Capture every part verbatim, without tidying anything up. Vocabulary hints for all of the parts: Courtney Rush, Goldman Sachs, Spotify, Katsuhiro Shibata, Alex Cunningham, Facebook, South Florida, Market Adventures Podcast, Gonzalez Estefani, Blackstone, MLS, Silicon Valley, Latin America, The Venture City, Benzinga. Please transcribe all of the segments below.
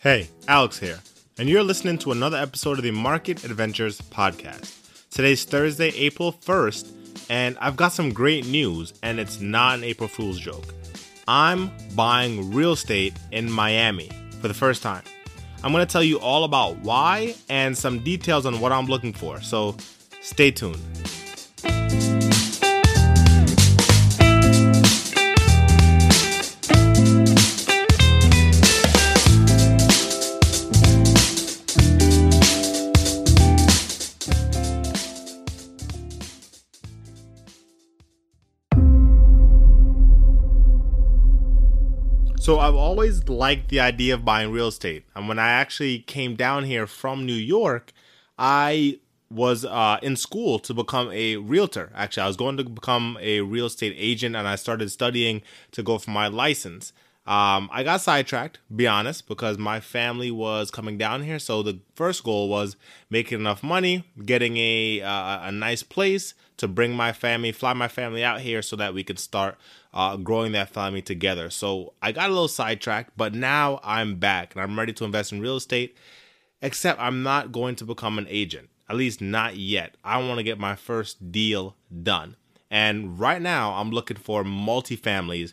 Hey, Alex here, and you're listening to another episode of the Market Adventures Podcast. Today's Thursday, April first, and I've got some great news, and it's not an April Fool's joke. I'm buying real estate in Miami for the first time. I'm going to tell you all about why and some details on what I'm looking for, so stay tuned. So I've always liked the idea of buying real estate. And when I actually came down here from New York, I was uh, in school to become a realtor. Actually, I was going to become a real estate agent, and I started studying to go for my license. Um, I got sidetracked, be honest, because my family was coming down here. So the first goal was making enough money, getting a uh, a nice place to bring my family, fly my family out here so that we could start uh, growing that family together. So I got a little sidetracked, but now I'm back and I'm ready to invest in real estate, except I'm not going to become an agent, at least not yet. I want to get my first deal done. And right now I'm looking for multifamilies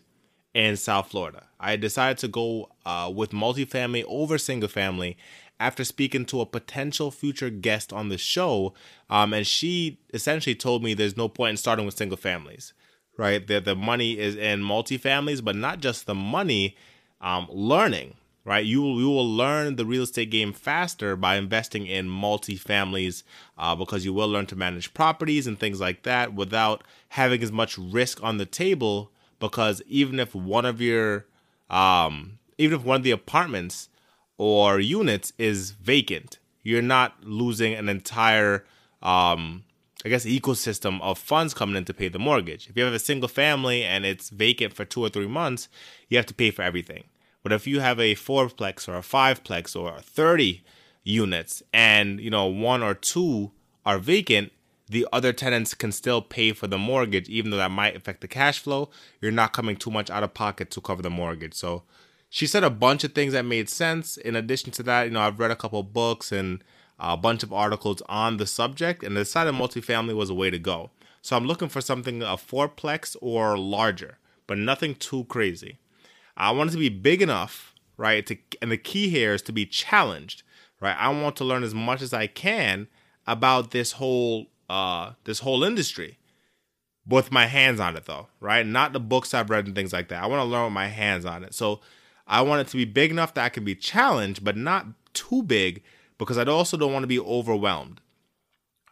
in South Florida. I decided to go uh, with multifamily over single family after speaking to a potential future guest on the show. Um, and she essentially told me there's no point in starting with single families, right? That the money is in multifamilies, but not just the money, um, learning, right? You will, you will learn the real estate game faster by investing in multifamilies uh, because you will learn to manage properties and things like that without having as much risk on the table. Because even if one of your, um, even if one of the apartments or units is vacant, you're not losing an entire, um, I guess, ecosystem of funds coming in to pay the mortgage. If you have a single family and it's vacant for two or three months, you have to pay for everything. But if you have a fourplex or a fiveplex or thirty units, and you know one or two are vacant, the other tenants can still pay for the mortgage, even though that might affect the cash flow. You're not coming too much out of pocket to cover the mortgage. So she said a bunch of things that made sense. In addition to that, you know, I've read a couple of books and a bunch of articles on the subject, and decided multifamily was a way to go. So I'm looking for something, a fourplex or larger, but nothing too crazy. I want it to be big enough, right? To, and the key here is to be challenged, right? I want to learn as much as I can about this whole Uh, this whole industry with my hands on it, though, right? Not the books I've read and things like that. I want to learn with my hands on it. So I want it to be big enough that I can be challenged, but not too big, because I also don't want to be overwhelmed.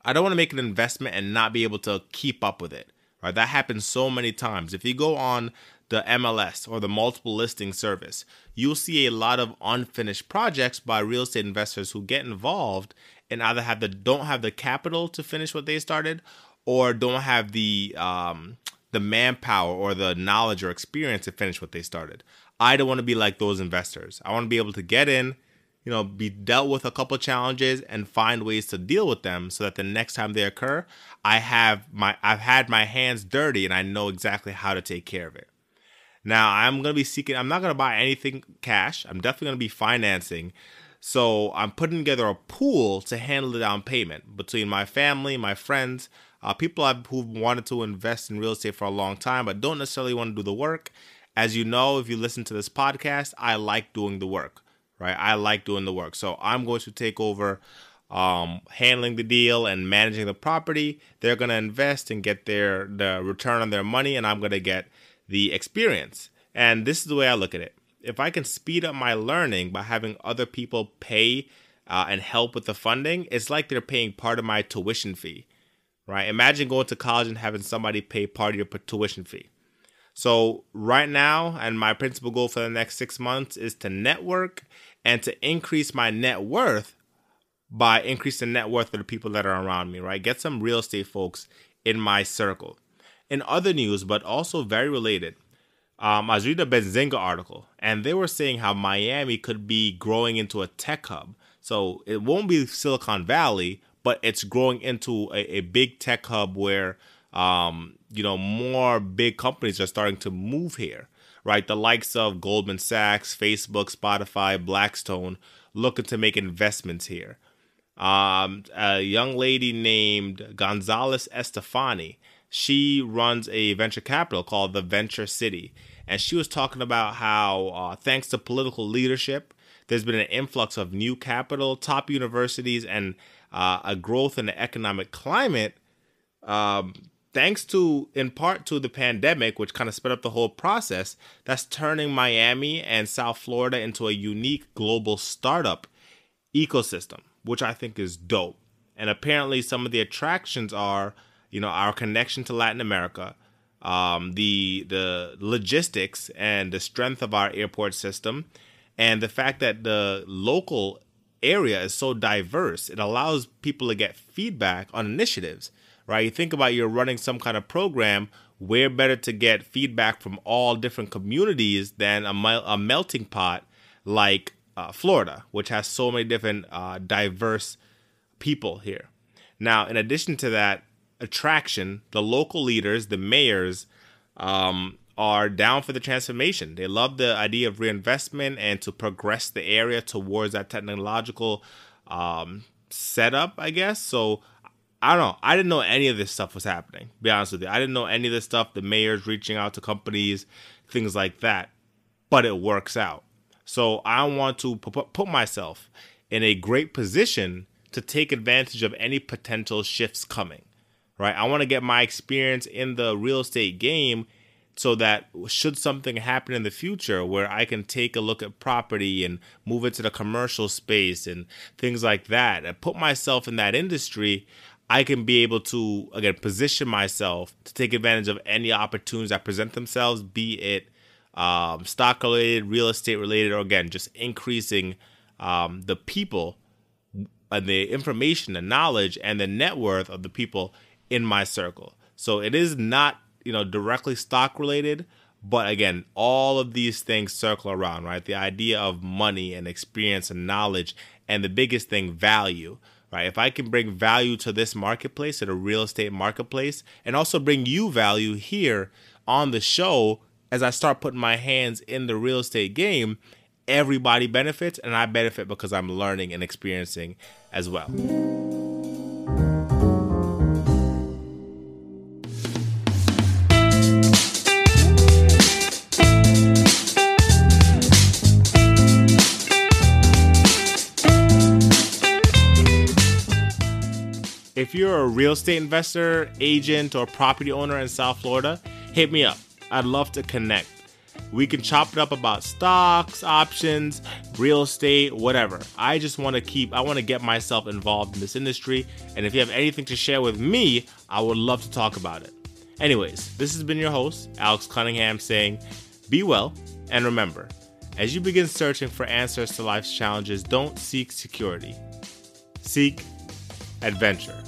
I don't want to make an investment and not be able to keep up with it, right? That happens so many times. If you go on the M L S or the multiple listing service, you'll see a lot of unfinished projects by real estate investors who get involved and either have the don't have the capital to finish what they started, or don't have the um, the manpower or the knowledge or experience to finish what they started. I don't want to be like those investors. I want to be able to get in, you know, be dealt with a couple challenges and find ways to deal with them so that the next time they occur, I have my I've had my hands dirty and I know exactly how to take care of it. Now I'm gonna be seeking. I'm not gonna buy anything cash. I'm definitely gonna be financing. So I'm putting together a pool to handle the down payment between my family, my friends, uh, people I've, who've wanted to invest in real estate for a long time, but don't necessarily want to do the work. As you know, if you listen to this podcast, I like doing the work, right? I like doing the work. So I'm going to take over um, handling the deal and managing the property. They're going to invest and get their the return on their money, and I'm going to get the experience. And this is the way I look at it. If I can speed up my learning by having other people pay uh, and help with the funding, it's like they're paying part of my tuition fee, right? Imagine going to college and having somebody pay part of your tuition fee. So right now, and my principal goal for the next six months is to network and to increase my net worth by increasing the net worth of the people that are around me, right? Get some real estate folks in my circle. In other news, but also very related, um, I was reading a Benzinga article, and they were saying how Miami could be growing into a tech hub. So it won't be Silicon Valley, but it's growing into a, a big tech hub where Um, you know, more big companies are starting to move here, right? The likes of Goldman Sachs, Facebook, Spotify, Blackstone, looking to make investments here. Um, a young lady named Gonzalez Estefani, she runs a venture capital called The Venture City. And she was talking about how, uh, thanks to political leadership, there's been an influx of new capital, top universities, and uh, a growth in the economic climate, um, thanks to, in part, to the pandemic, which kind of sped up the whole process, that's turning Miami and South Florida into a unique global startup ecosystem, which I think is dope. And apparently some of the attractions are, you know, our connection to Latin America, um, the the logistics and the strength of our airport system, and the fact that the local area is so diverse. It allows people to get feedback on initiatives. Right, you think about you're running some kind of program, where better to get feedback from all different communities than a, mil- a melting pot like uh, Florida, which has so many different uh, diverse people here. Now, in addition to that attraction, the local leaders, the mayors, um, are down for the transformation. They love the idea of reinvestment and to progress the area towards that technological um, setup, I guess. So I don't know. I didn't know any of this stuff was happening, to be honest with you. I didn't know any of this stuff, the mayors reaching out to companies, things like that, but it works out. So I want to put myself in a great position to take advantage of any potential shifts coming, right? I want to get my experience in the real estate game so that should something happen in the future where I can take a look at property and move into the commercial space and things like that and put myself in that industry, I can be able to, again, position myself to take advantage of any opportunities that present themselves, be it um, stock-related, real estate-related, or, again, just increasing um, the people and the information, the knowledge, and the net worth of the people in my circle. So it is not, you know, directly stock-related, but, again, all of these things circle around, right? The idea of money and experience and knowledge, and the biggest thing, value. Right? If I can bring value to this marketplace, to the real estate marketplace, and also bring you value here on the show as I start putting my hands in the real estate game, everybody benefits, and I benefit because I'm learning and experiencing as well. If you're a real estate investor, agent, or property owner in South Florida, hit me up. I'd love to connect. We can chop it up about stocks, options, real estate, whatever. I just want to keep, I want to get myself involved in this industry. And if you have anything to share with me, I would love to talk about it. Anyways, this has been your host, Alex Cunningham, saying be well. And remember, as you begin searching for answers to life's challenges, don't seek security. Seek adventure.